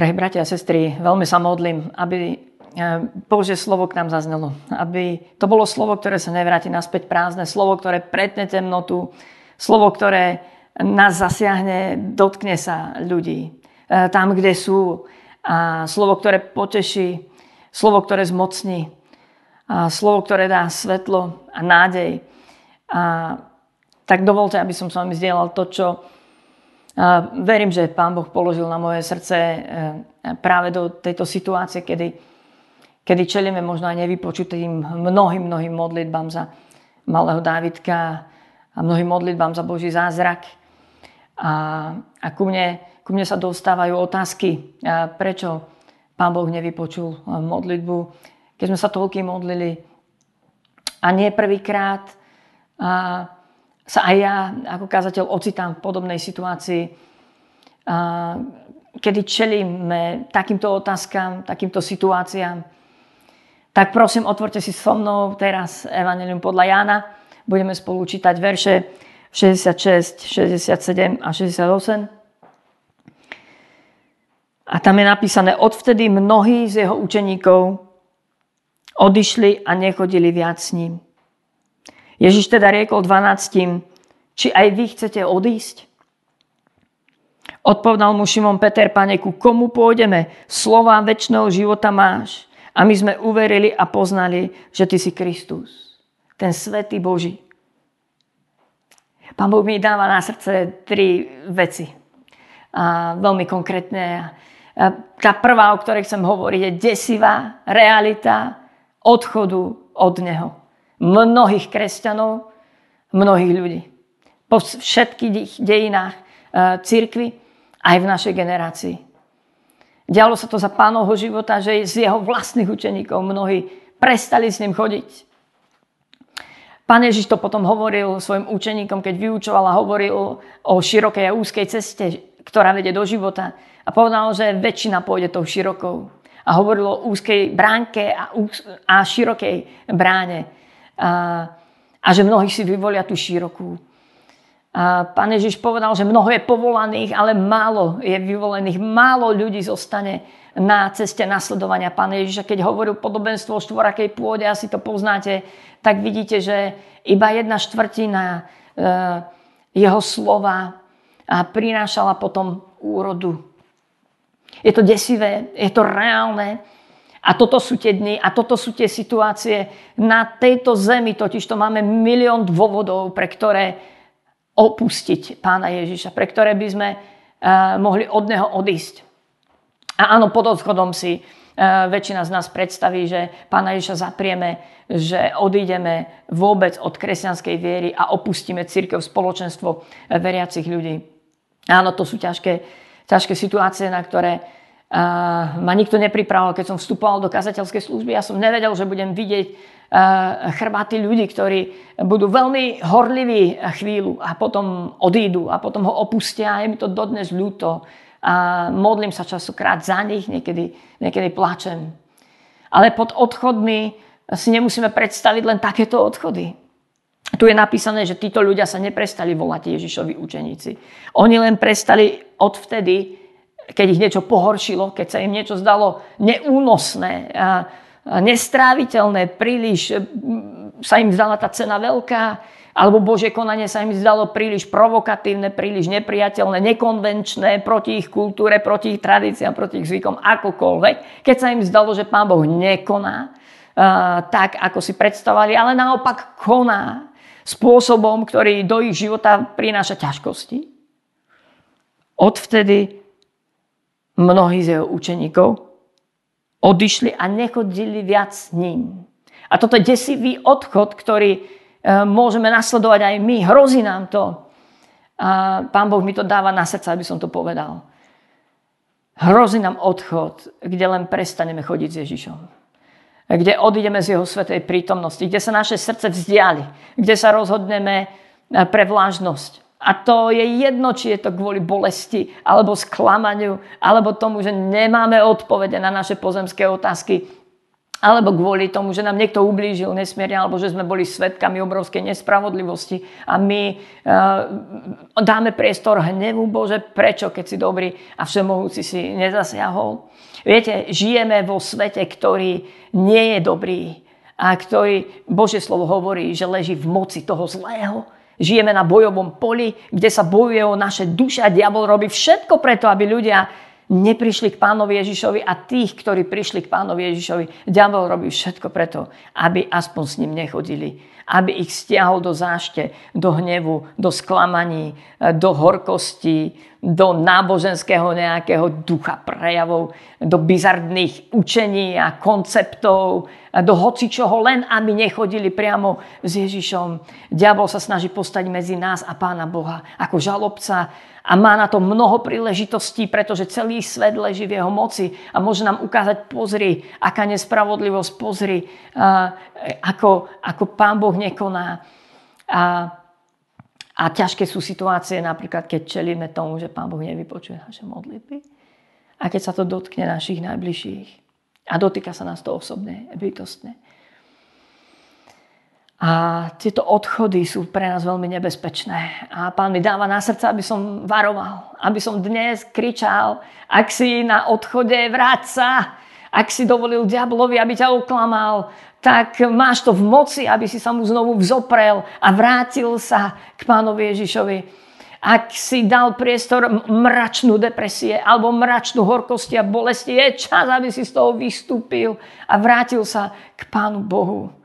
Drahí bratia a sestry, veľmi sa modlím, aby Božie slovo k nám zaznelo. Aby to bolo slovo, ktoré sa nevráti naspäť prázdne, slovo, ktoré pretne temnotu, slovo, ktoré nás zasiahne, dotkne sa ľudí tam, kde sú. A slovo, ktoré poteší, slovo, ktoré zmocní, a slovo, ktoré dá svetlo a nádej. A tak dovolte, aby som s vami zdieľal to, čo verím, že Pán Boh položil na moje srdce práve do tejto situácie, kedy čelíme možno aj nevypočutým mnohým modlitbám za malého Dávidka a mnohým modlitbám za Boží zázrak. A ku mne sa dostávajú otázky, prečo Pán Boh nevypočul modlitbu, keď sme sa toľky modlili. A nie prvýkrát sa aj ja ako kázateľ ocitám v podobnej situácii, kedy čelíme takýmto otázkam, takýmto situáciám. Tak prosím, otvorte si so mnou teraz Evangelium podľa Jána. Budeme spolu čítať verše 66, 67 a 68. A tam je napísané: odvtedy mnohí z jeho učeníkov odišli a nechodili viac s ním. Ježiš teda riekol 12, či aj vy chcete odísť? Odpovedal mu Šimon Peter: Pane, ku komu pôjdeme? Slová večného života máš. A my sme uverili a poznali, že ty si Kristus, ten svätý Boží. Pán Boh mi dáva na srdce tri veci. A veľmi konkrétne. A tá prvá, o ktorej chcem hovoriť, je desivá realita odchodu od neho. Mnohých kresťanov, mnohých ľudí. Po všetkých dejinách cirkvi, aj v našej generácii. Dialo sa to za Pánovho života, že z jeho vlastných učeníkov mnohí prestali s ním chodiť. Pán Ježiš to potom hovoril svojim učeníkom, keď vyučoval, a hovoril o širokej a úzkej ceste, ktorá vedie do života. A povedal, že väčšina pôjde tou širokou. A hovoril o úzkej bránke a širokej bráne. A že mnohí si vyvolia tú širokú. A Pán Ježiš povedal, že mnoho je povolaných, ale málo je vyvolených. Málo ľudí zostane na ceste nasledovania Pána Ježiša. Keď hovoril podobenstvo o štvorakej pôde, asi to poznáte, tak vidíte, že iba 1/4 jeho slova prinášala potom úrodu. Je to desivé, je to reálne. A toto sú tie dny a toto sú tie situácie. Na tejto zemi totižto máme milión dôvodov, pre ktoré opustiť Pána Ježiša, pre ktoré by sme mohli od neho odísť. A áno, pod odchodom si väčšina z nás predstaví, že Pána Ježiša zaprieme, že odídeme vôbec od kresťanskej viery a opustíme cirkev, spoločenstvo veriacich ľudí. Áno, to sú ťažké situácie, na ktoré ma nikto nepripravoval. Keď som vstupoval do kazateľskej služby, ja som nevedel, že budem vidieť chrbáty ľudí, ktorí budú veľmi horliví chvíľu a potom odídu a potom ho opustia. Je mi to dodnes ľúto a modlím sa častokrát za nich, niekedy plačem. Ale pod odchodmi si nemusíme predstaviť len takéto odchody. Tu je napísané, že títo ľudia sa neprestali volať Ježišovi učeníci. Oni len prestali odvtedy, keď ich niečo pohoršilo, keď sa im niečo zdalo neúnosné, nestráviteľné, príliš sa im zdala tá cena veľká, alebo Božie konanie sa im zdalo príliš provokatívne, príliš nepriateľné, nekonvenčné, proti ich kultúre, proti ich tradíciám, proti ich zvykom, akokoľvek. Keď sa im zdalo, že Pán Boh nekoná tak, ako si predstavovali, ale naopak koná spôsobom, ktorý do ich života prináša ťažkosti. Odvtedy mnohí z jeho učeníkov odišli a nechodili viac s ním. A toto je desivý odchod, ktorý môžeme nasledovať aj my. Hrozí nám to. A Pán Boh mi to dáva na srdce, aby som to povedal. Hrozí nám odchod, kde len prestaneme chodiť s Ježišom. Kde odídeme z jeho svätej prítomnosti. Kde sa naše srdce vzdiali. Kde sa rozhodneme pre vlážnosť. A to je jedno, či je to kvôli bolesti, alebo sklamaniu, alebo tomu, že nemáme odpovede na naše pozemské otázky, alebo kvôli tomu, že nám niekto ublížil nesmierne, alebo že sme boli svedkami obrovskej nespravodlivosti a my dáme priestor hnevu, Bože, prečo, keď si dobrý a všemohúci si nezasiahol. Viete, žijeme vo svete, ktorý nie je dobrý a ktorý, Božie slovo hovorí, že leží v moci toho zlého. Žijeme na bojovom poli, kde sa bojuje o naše duše a diabol robí všetko preto, aby ľudia neprišli k Pánovi Ježišovi a tých, ktorí prišli k Pánovi Ježišovi, diabol robí všetko preto, aby aspoň s ním nechodili. Aby ich stiahol do zášte, do hnevu, do sklamaní, do horkosti, do náboženského nejakého ducha prejavov, do bizardných učení a konceptov, do hocičoho, len aby nechodili priamo s Ježišom. Diabol sa snaží postať medzi nás a Pána Boha ako žalobca, a má na to mnoho príležitostí, pretože celý svet leží v jeho moci a môže nám ukázať, pozri, aká nespravodlivosť, pozri, ako Pán Boh nekoná. A ťažké sú situácie, napríklad, keď čelíme tomu, že Pán Boh nevypočuje naše modlitby a keď sa to dotkne našich najbližších. A dotýka sa nás to osobne, bytostne. A tieto odchody sú pre nás veľmi nebezpečné. A Pán mi dáva na srdce, aby som varoval. Aby som dnes kričal, ak si na odchode, vráť sa. Ak si dovolil diablovi, aby ťa oklamal, tak máš to v moci, aby si sa mu znovu vzoprel a vrátil sa k Pánovi Ježišovi. Ak si dal priestor mračnú depresie alebo mračnú horkosti a bolesti, je čas, aby si z toho vystúpil a vrátil sa k Pánu Bohu.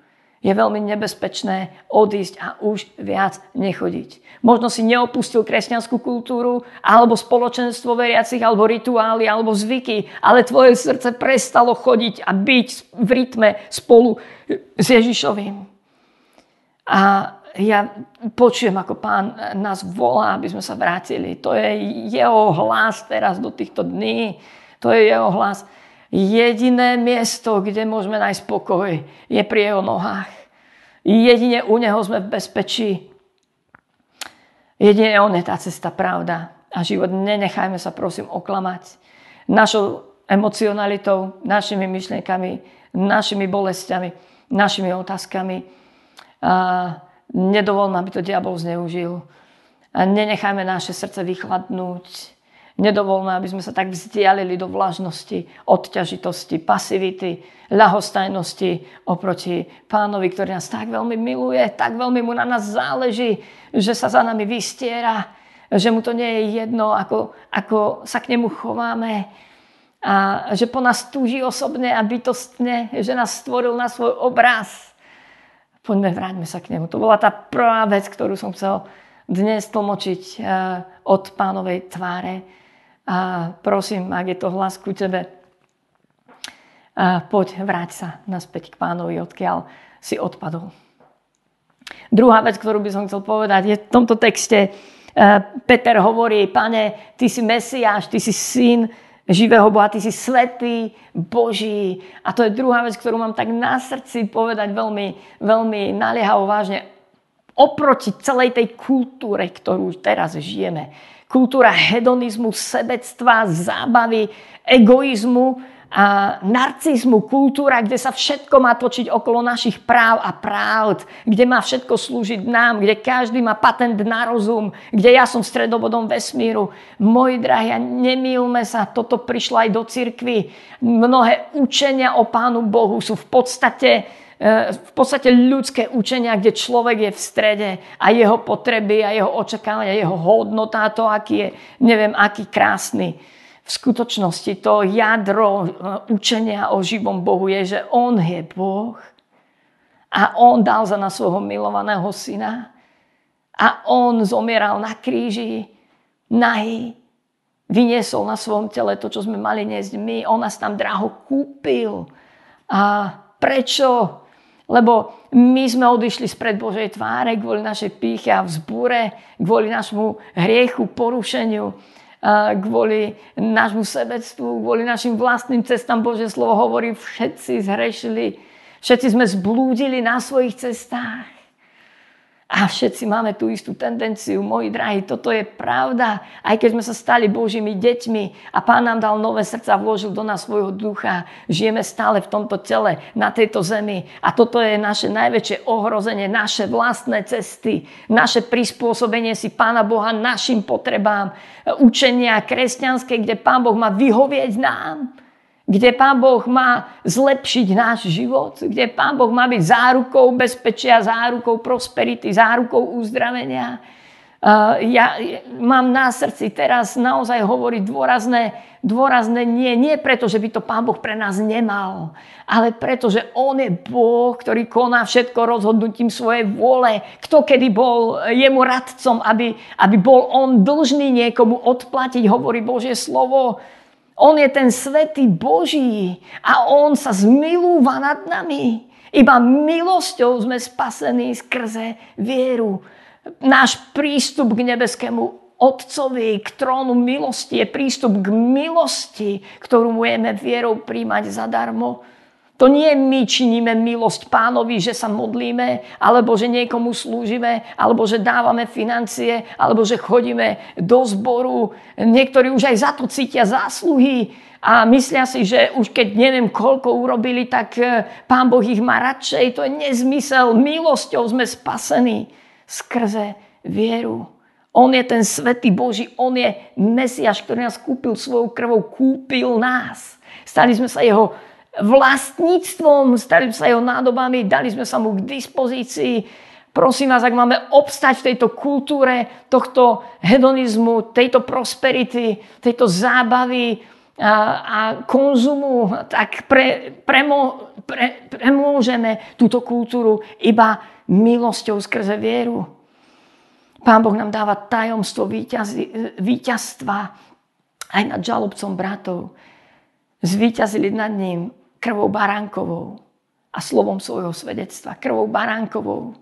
Je veľmi nebezpečné odísť a už viac nechodiť. Možno si neopustil kresťanskú kultúru, alebo spoločenstvo veriacich, alebo rituály, alebo zvyky, ale tvoje srdce prestalo chodiť a byť v rytme spolu s Ježišovým. A ja počujem, ako Pán nás volá, aby sme sa vrátili. To je jeho hlas teraz do týchto dní. To je jeho hlas. Jediné miesto, kde môžeme nájsť pokoj, je pri jeho nohách. Jedine u neho sme v bezpečí. Jedine on je tá cesta, pravda a život. Nenechajme sa, prosím, oklamať našou emocionalitou, našimi myšlienkami, našimi bolestiami, našimi otázkami. A nedovolme, aby to diabol zneužil. A nenechajme naše srdce vychladnúť. Nedovolme, aby sme sa tak vzdialili do vlažnosti, odťažitosti, pasivity, ľahostajnosti oproti Pánovi, ktorý nás tak veľmi miluje, tak veľmi mu na nás záleží, že sa za nami vystiera, že mu to nie je jedno, ako sa k nemu chováme a že po nás túži osobne a bytostne, že nás stvoril na svoj obraz. Poďme, vráťme sa k nemu. To bola tá prvá vec, ktorú som chcel dnes tlmočiť od Pánovej tváre. A prosím, ak je to hlas ku tebe, poď, vráť sa naspäť k Pánovi, odkiaľ si odpadol. Druhá vec, ktorú by som chcel povedať, je v tomto texte Peter hovorí, Pane, ty si Mesiáš, ty si syn živého Boha, ty si svätý Boží. A to je druhá vec, ktorú mám tak na srdci povedať veľmi, veľmi naliehavo vážne oproti celej tej kultúre, ktorú teraz žijeme. Kultúra hedonizmu, sebectva, zábavy, egoizmu a narcizmu. Kultúra, kde sa všetko má točiť okolo našich práv a pravd. Kde má všetko slúžiť nám. Kde každý má patent na rozum. Kde ja som stredobodom vesmíru. Moji drahí, nemýlme sa. Toto prišlo aj do cirkvi. Mnohé učenia o Pánu Bohu sú v podstate ľudské učenia, kde človek je v strede a jeho potreby a jeho očakávania, jeho hodnota, to, aký je, neviem, aký krásny. V skutočnosti to jadro učenia o živom Bohu je, že on je Boh a on dal za nás svojho milovaného syna a on zomieral na kríži nahý, vyniesol na svojom tele to, čo sme mali niesť my, on nás tam draho kúpil. A prečo? Lebo my sme odišli spred Božej tváre kvôli našej pýche a vzbúre, kvôli našemu hriechu, porušeniu, kvôli nášmu sebectvu, kvôli našim vlastným cestám. Božie slovo hovorí, všetci zhrešili, všetci sme zblúdili na svojich cestách. A všetci máme tú istú tendenciu, moji drahí, toto je pravda. Aj keď sme sa stali Božími deťmi a Pán nám dal nové srdca, vložil do nás svojho ducha, žijeme stále v tomto tele, na tejto zemi. A toto je naše najväčšie ohrozenie, naše vlastné cesty, naše prispôsobenie si Pána Boha našim potrebám, učenia kresťanské, kde Pán Boh má vyhovieť nám, kde Pán Boh má zlepšiť náš život, kde Pán Boh má byť zárukou bezpečia, zárukou prosperity, zárukou uzdravenia. Ja mám na srdci teraz naozaj hovoriť dôrazné nie. Nie preto, že by to Pán Boh pre nás nemal, ale preto, že On je Boh, ktorý koná všetko rozhodnutím svojej vôle. Kto kedy bol jemu radcom, aby bol on dlžný niekomu odplatiť, hovorí Božie slovo. On je ten svätý Boží a On sa zmilúva nad nami. Iba milosťou sme spasení skrze vieru. Náš prístup k nebeskému Otcovi, k trónu milosti je prístup k milosti, ktorú môžeme vierou príjmať zadarmo. To nie my činíme milosť Pánovi, že sa modlíme, alebo že niekomu slúžime, alebo že dávame financie, alebo že chodíme do zboru. Niektorí už aj za to cítia zásluhy a myslia si, že už keď neviem koľko urobili, tak Pán Boh ich má radšej. To je nezmysel. Milosťou sme spasení skrze vieru. On je ten svätý Boží, On je Mesiáš, ktorý nás kúpil svojou krvou, kúpil nás. Stali sme sa Jeho vlastníctvom, stali sme sa Jeho nádobami, dali sme sa Mu k dispozícii. Prosím vás, ak máme obstať v tejto kultúre, tohto hedonizmu, tejto prosperity, tejto zábavy a konzumu, tak premôžeme túto kultúru iba milosťou skrze vieru. Pán Boh nám dáva tajomstvo víťazstva aj nad žalobcom bratov. Zvíťazili nad ním krvou baránkovou a slovom svojho svedectva. Krvou baránkovou.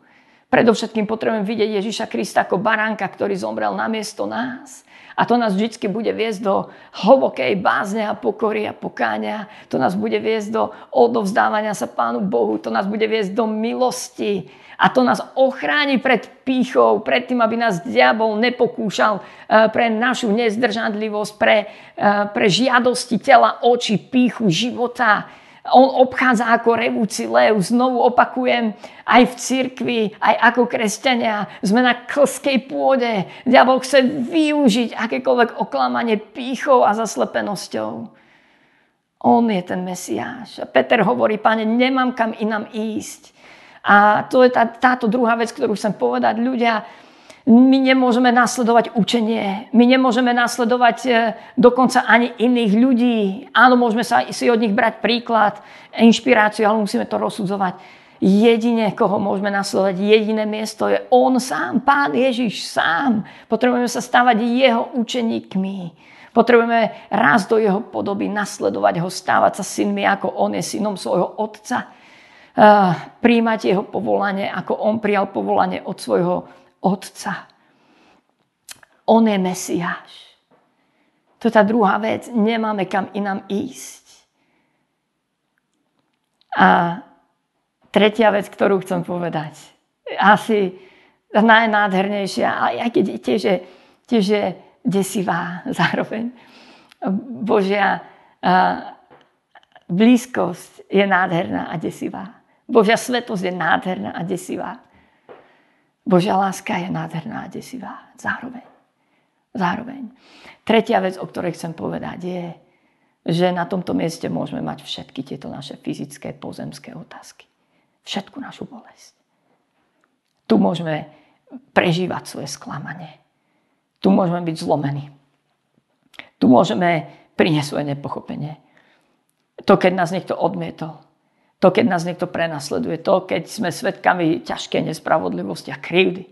Predovšetkým potrebujem vidieť Ježiša Krista ako baránka, ktorý zomrel namiesto nás. A to nás vždy bude viesť do hlbokej bázne a pokory a pokáňa. To nás bude viesť do odovzdávania sa Pánu Bohu. To nás bude viesť do milosti. A to nás ochráni pred pýchou, pred tým, aby nás diabol nepokúšal pre našu nezdržanlivosť, pre žiadosti tela, oči, pýchu, života. On obchádza ako revúci lev. Znovu opakujem, aj v cirkvi, aj ako kresťania sme na klskej pôde. Diabol chce využiť akékoľvek oklamanie pýchou a zaslepenosťou. On je ten Mesiáš. A Peter hovorí, Pane, nemám kam inam ísť. A to je táto druhá vec, ktorú chcem povedať. Ľudia, my nemôžeme nasledovať učenie. My nemôžeme nasledovať dokonca ani iných ľudí. Áno, môžeme si od nich brať príklad, inšpiráciu, ale musíme to rozsudzovať. Jediné, koho môžeme nasledovať, jediné miesto je On sám, Pán Ježiš sám. Potrebujeme sa stávať Jeho učeníkmi. Potrebujeme rásť do Jeho podoby, nasledovať Ho, stávať sa synmi, ako On je synom svojho Otca. Príjmať Jeho povolanie, ako On prijal povolanie od svojho Otca. On je Mesiáš. To je tá druhá vec. Nemáme kam inam ísť. A tretia vec, ktorú chcem povedať, asi najnádhernejšia, ale aj keď tiež je desivá zároveň. Božia blízkosť je nádherná a desivá. Božia svätosť je nádherná a desivá. Božia láska je nádherná a desivá. Zároveň. Tretia vec, o ktorej chcem povedať, je, že na tomto mieste môžeme mať všetky tieto naše fyzické, pozemské otázky. Všetku našu bolesť. Tu môžeme prežívať svoje sklamanie. Tu môžeme byť zlomení. Tu môžeme priniesť svoje nepochopenie. To, keď nás niekto odmietol. To, keď nás niekto prenasleduje. To, keď sme svedkami ťažkej nespravodlivosti a krivdy.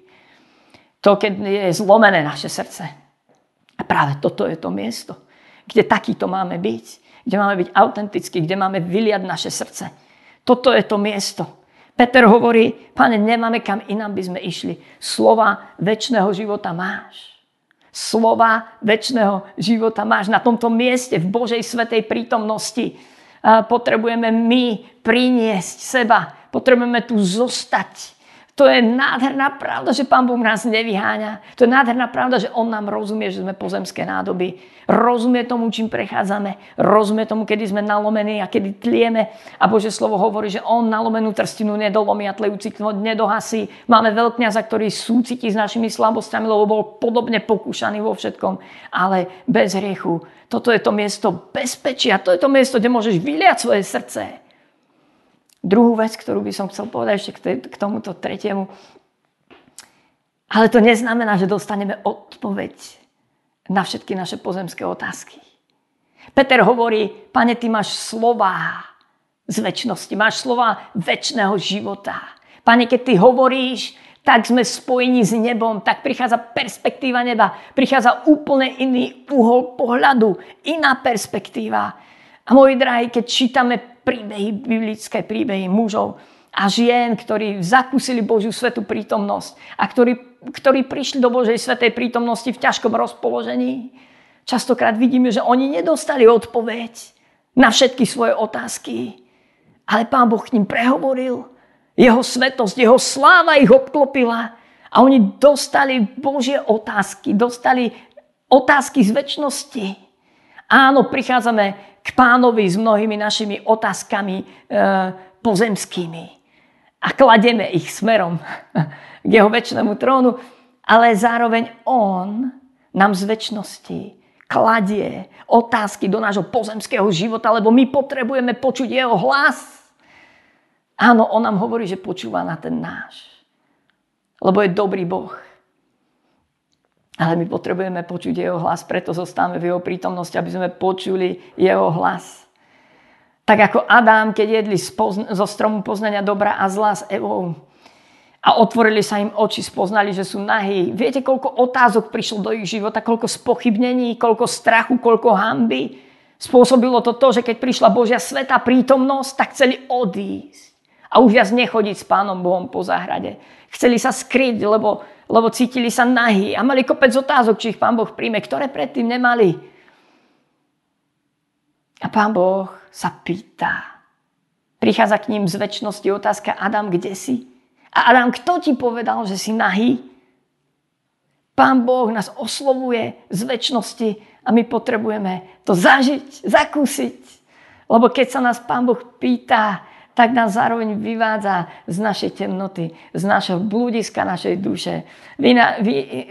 To, keď je zlomené naše srdce. A práve toto je to miesto, kde takýto máme byť. Kde máme byť autentickí, kde máme vyliať naše srdce. Toto je to miesto. Peter hovorí, Pane, nemáme kam inam by sme išli. Slova večného života máš. Slova večného života máš. Na tomto mieste, v Božej svätej prítomnosti, potrebujeme my priniesť seba. Potrebujeme tu zostať. To je nádherná pravda, že Pán Boh nás nevyháňa. To je nádherná pravda, že On nám rozumie, že sme pozemské nádoby. Rozumie tomu, čím prechádzame. Rozumie tomu, kedy sme nalomení a kedy tlieme. A Božie slovo hovorí, že On nalomenú trstinu nedolomí a tlejúci knôt nedohasí. Máme veľkňaza, ktorý súcití s našimi slabosťami, lebo bol podobne pokúšaný vo všetkom, ale bez hriechu. Toto je to miesto bezpečia. To je to miesto, kde môžeš vyliať svoje srdce. Druhú vec, ktorú by som chcel povedať ešte k tomuto tretiemu. Ale to neznamená, že dostaneme odpoveď na všetky naše pozemské otázky. Peter hovorí, Pane, ty máš slová z večnosti, máš slová večného života. Pane, keď ty hovoríš, tak sme spojení s nebom, tak prichádza perspektíva neba, prichádza úplne iný uhol pohľadu, iná perspektíva. A moji drahí, keď čítame príbehy, biblické príbehy mužov a žien, ktorí zakúsili Božiu svätú prítomnosť a ktorí prišli do Božej svätej prítomnosti v ťažkom rozpoložení. Častokrát vidíme, že oni nedostali odpoveď na všetky svoje otázky, ale Pán Boh k ním prehovoril. Jeho svätosť, jeho sláva ich obklopila a oni dostali Božie otázky, dostali otázky z večnosti. Áno, prichádzame k Pánovi s mnohými našimi otázkami pozemskými. A kladieme ich smerom k jeho večnému trónu, ale zároveň On nám z večnosti kladie otázky do nášho pozemského života, lebo my potrebujeme počuť jeho hlas. Áno, On nám hovorí, že počúva na ten náš. Lebo je dobrý Boh. Ale my potrebujeme počuť jeho hlas, preto zostávame v jeho prítomnosti, aby sme počuli jeho hlas. Tak ako Adam, keď jedli zo stromu poznania dobra a zla s Evou a otvorili sa im oči, spoznali, že sú nahí. Viete, koľko otázok prišlo do ich života, koľko spochybnení, koľko strachu, koľko hanby. Spôsobilo to to, že keď prišla Božia svätá prítomnosť, tak chceli odísť. A už viac nechodiť s Pánom Bohom po záhrade. Chceli sa skryť, lebo cítili sa nahý a mali kopec otázok, či ich Pán Boh príjme, ktoré predtým nemali. A Pán Boh sa pýta. Prichádza k ním z večnosti otázka, Adam, kde si? A Adam, kto ti povedal, že si nahý? Pán Boh nás oslovuje z večnosti a my potrebujeme to zažiť, zakúsiť. Lebo keď sa nás Pán Boh pýta, tak nás zároveň vyvádza z našej temnoty, z našeho blúdiska, našej duše.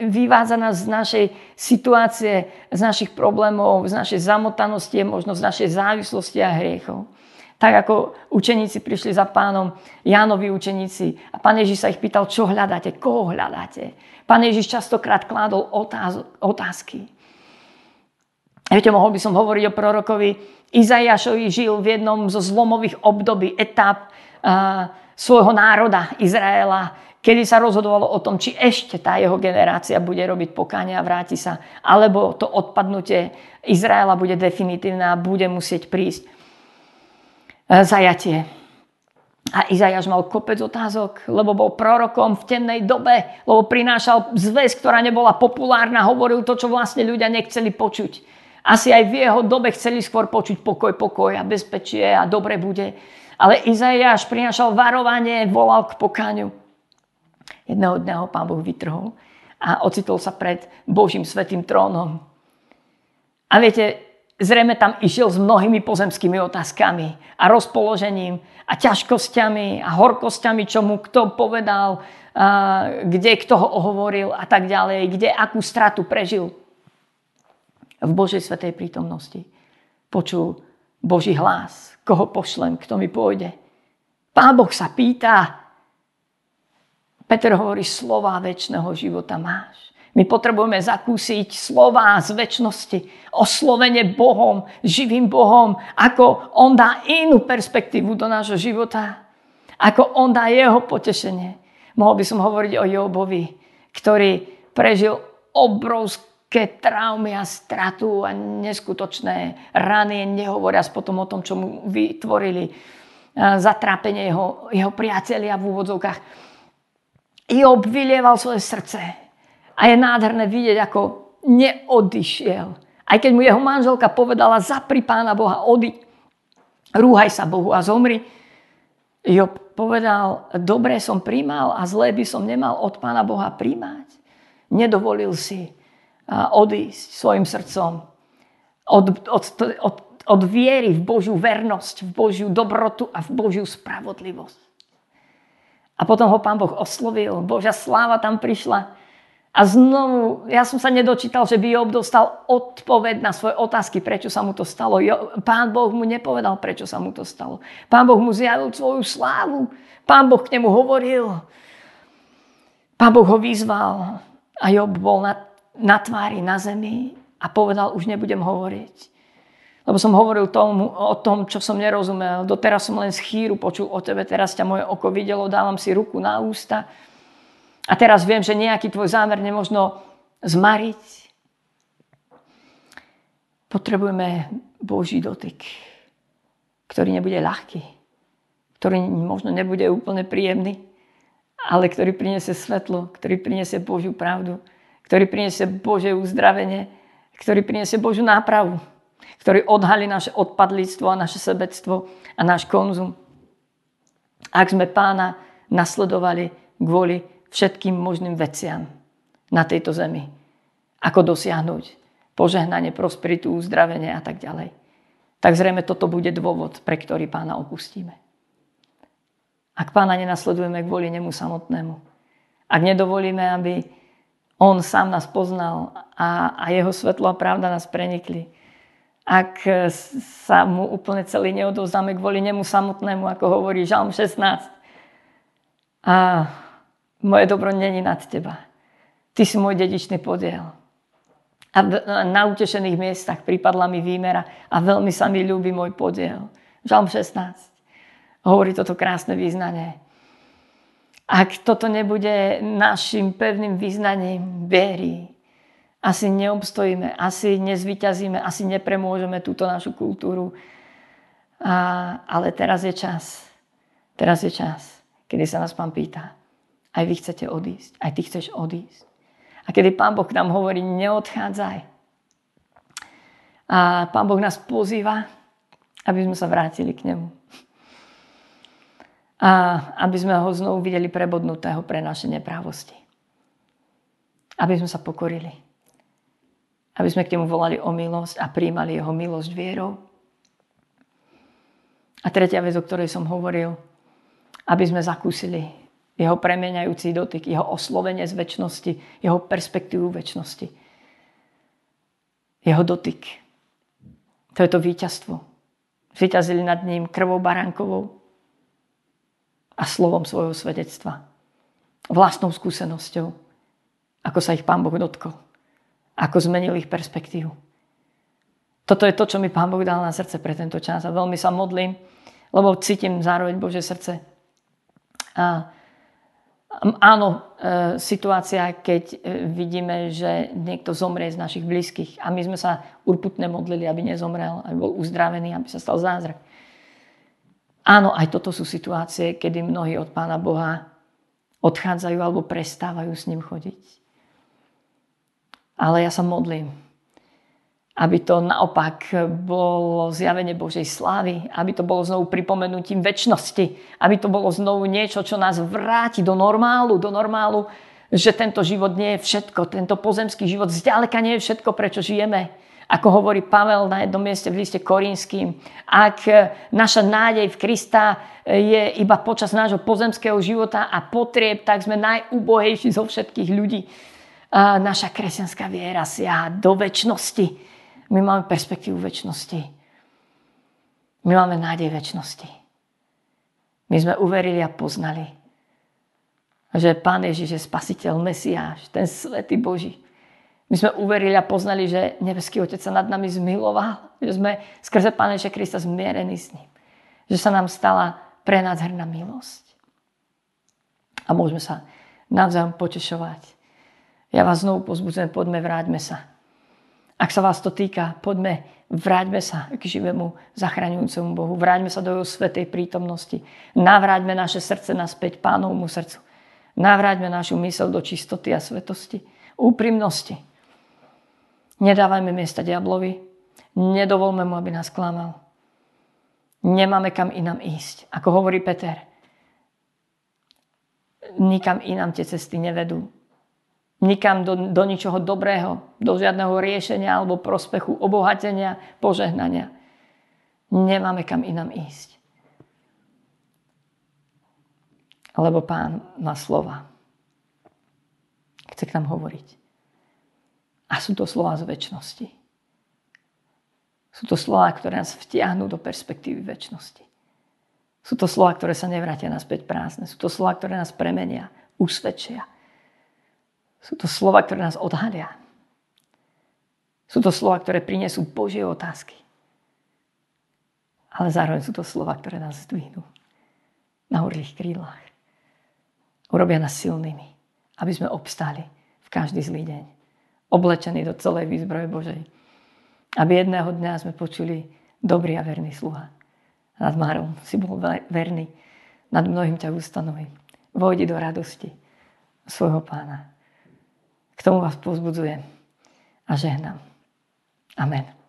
Vyvádza nás z našej situácie, z našich problémov, z našej zamotanosti, možno z našej závislosti a hriechov. Tak ako učeníci prišli za Pánom, Jánovi učeníci, a Pán Ježiš sa ich pýtal, čo hľadáte, koho hľadáte. Pán Ježiš častokrát kládol otázky. Viete, mohol by som hovoriť o prorokovi Izaiášovi, žil v jednom zo zlomových období, etap svojho národa Izraela, kedy sa rozhodovalo o tom, či ešte tá jeho generácia bude robiť pokánie a vráti sa, alebo to odpadnutie Izraela bude definitívne a bude musieť prísť zajatie. A Izaiáš mal kopec otázok, lebo bol prorokom v temnej dobe, lebo prinášal zväz, ktorá nebola populárna, hovoril to, čo vlastne ľudia nechceli počuť. Asi aj v jeho dobe chceli skôr počuť pokoj a bezpečie a dobre bude. Ale Izaiáš prinášal varovanie, volal k pokáňu. Jedného dňa ho Pán Boh vytrhol a ocitol sa pred Božím svätým trónom. A viete, zrejme tam išiel s mnohými pozemskými otázkami a rozpoložením a ťažkosťami a horkosťami, čo mu kto povedal, kde kto ho ohovoril a tak ďalej, kde akú stratu prežil. V Božej svätej prítomnosti počul Boží hlas. Koho pošlem, kto mi pôjde? Pán Boh sa pýta. Peter hovorí, slová večného života máš. My potrebujeme zakúsiť slová z večnosti. Oslovenie Bohom, živým Bohom. Ako On dá inú perspektívu do nášho života. Ako On dá jeho potešenie. Mohol by som hovoriť o Jobovi, ktorý prežil obrovské traumy a stratu a neskutočné rany, nehovoriac potom o tom, čo mu vytvorili zatrápenie jeho priatelia v úvodzovkách. Job vylieval svoje srdce a je nádherné vidieť, ako neodišiel. Aj keď mu jeho manželka povedala, zapri Pána Boha, odi, rúhaj sa Bohu a zomri, Job povedal, dobre som prijímal a zlé by som nemal od Pána Boha prijímať. Nedovolil si odísť svojim srdcom od viery v Božiu vernosť, v Božiu dobrotu a v Božiu spravodlivosť. A potom ho Pán Boh oslovil, Božia sláva tam prišla. A znovu, ja som sa nedočítal, že by Job dostal odpoveď na svoje otázky, prečo sa mu to stalo. Pán Boh mu nepovedal, prečo sa mu to stalo. Pán Boh mu zjavil svoju slávu. Pán Boh k nemu hovoril. Pán Boh ho vyzval. A Job bol na tvári, na zemi a povedal, už nebudem hovoriť. Lebo som hovoril o tom, čo som nerozumel. Doteraz som len z chýru počul o tebe. Teraz ťa moje oko videlo, dávam si ruku na ústa. A teraz viem, že nejaký tvoj zámer nemožno zmariť. Potrebujeme Boží dotyk, ktorý nebude ľahký. Ktorý možno nebude úplne príjemný. Ale ktorý prinesie svetlo, ktorý prinesie Božiu pravdu. Ktorý prinesie Božie uzdravenie. Ktorý prinesie Božiu nápravu. Ktorý odhalí naše odpadlíctvo a naše sebectvo a náš konzum. Ak sme Pána nasledovali kvôli všetkým možným veciam na tejto zemi. Ako dosiahnuť požehnanie, prosperitu, uzdravenie a tak ďalej. Tak zrejme toto bude dôvod, pre ktorý Pána opustíme. Ak Pána nenasledujeme kvôli nemu samotnému. Ak nedovolíme, aby on sám nás poznal a jeho svetlo a pravda nás prenikli. Ak sa mu úplne celý neodovzdáme kvôli nemu samotnému, ako hovorí Žalm 16. A moje dobro není nad teba. Ty si môj dedičný podiel. A na utešených miestach pripadla mi výmera a veľmi sa mi ľúbi môj podiel. Žalm 16. Hovorí toto krásne vyznanie. Ak toto nebude našim pevným vyznaním viery, asi neobstojíme, asi nezvíťazíme, asi nepremôžeme túto našu kultúru. Ale teraz je čas. Teraz je čas, kedy sa nás Pán pýta. Aj vy chcete odísť. Aj ty chceš odísť. A kedy Pán Boh nám hovorí, neodchádzaj. A Pán Boh nás pozýva, aby sme sa vrátili k nemu. A aby sme ho znovu videli prebodnutého pre naše neprávosti. Aby sme sa pokorili. Aby sme k nemu volali o milosť a prijímali jeho milosť vierou. A tretia vec, o ktorej som hovoril, aby sme zakúsili jeho premeniajúci dotyk, jeho oslovenie z večnosti, jeho perspektívu večnosti. Jeho dotyk. To je to víťazstvo. Víťazili nad ním krvou baránkovou a slovom svojho svedectva. Vlastnou skúsenosťou, ako sa ich Pán Boh dotkol. Ako zmenil ich perspektívu. Toto je to, čo mi Pán Boh dal na srdce pre tento čas. A veľmi sa modlím, lebo cítim zároveň Božie srdce. A áno, situácia, keď vidíme, že niekto zomrie z našich blízkych. A my sme sa urputne modlili, aby nezomrel, aby bol uzdravený, aby sa stal zázrak. Áno, aj toto sú situácie, kedy mnohí od Pána Boha odchádzajú alebo prestávajú s ním chodiť. Ale ja sa modlím, aby to naopak bolo zjavenie Božej slávy, aby to bolo znovu pripomenutím večnosti, aby to bolo znovu niečo, čo nás vráti do normálu, že tento život nie je všetko, tento pozemský život zďaleka nie je všetko, prečo žijeme. Ako hovorí Pavel na jednom mieste v liste Korinským, ak naša nádej v Krista je iba počas nášho pozemského života a potrieb, tak sme najubohejší zo všetkých ľudí. A naša kresťanská viera siaha do večnosti. My máme perspektívu večnosti. My máme nádej večnosti. My sme uverili a poznali, že Pán Ježiš je Spasiteľ, Mesiáš, ten Svätý Boží. My sme uverili a poznali, že nebeský Otec sa nad nami zmiloval, že sme skrze Pána Ježiša Krista zmierení s ním. Že sa nám stala prenádherná milosť. A môžeme sa navzájom potešovať. Ja vás znovu pozbudzujem, poďme, vráťme sa. Ak sa vás to týka, poďme, vráťme sa k živému, zachraňujúcemu Bohu. Vráťme sa do jeho svätej prítomnosti. Navráťme naše srdce naspäť Pánovmu srdcu. Navráťme našu myseľ do čistoty a svetosti. Úprimnosti. Nedávajme miesta diablovi. Nedovolme mu, aby nás klamal. Nemáme kam inam ísť. Ako hovorí Peter, nikam inám tie cesty nevedú. Nikam do ničoho dobrého, do žiadneho riešenia alebo prospechu, obohatenia, požehnania. Nemáme kam inám ísť. Lebo Pán má slova. Chce k nám hovoriť. A sú to slova z večnosti. Sú to slova, ktoré nás vtiahnú do perspektívy večnosti. Sú to slova, ktoré sa nevrátia naspäť prázdne. Sú to slova, ktoré nás premenia, usvedčia. Sú to slova, ktoré nás odhalia. Sú to slova, ktoré prinesú Božie otázky. Ale zároveň sú to slova, ktoré nás zdvihnú na orlých krídlach. Urobia nás silnými, aby sme obstáli v každý zlý deň, oblečení do celej výzbroje Božej. Aby jedného dňa sme počuli: dobrý a verný sluha. Nad Márom si bol verný, nad mnohým ťa ustanovím. Vojdi do radosti svojho Pána. K tomu vás povzbudzujem a žehnám. Amen.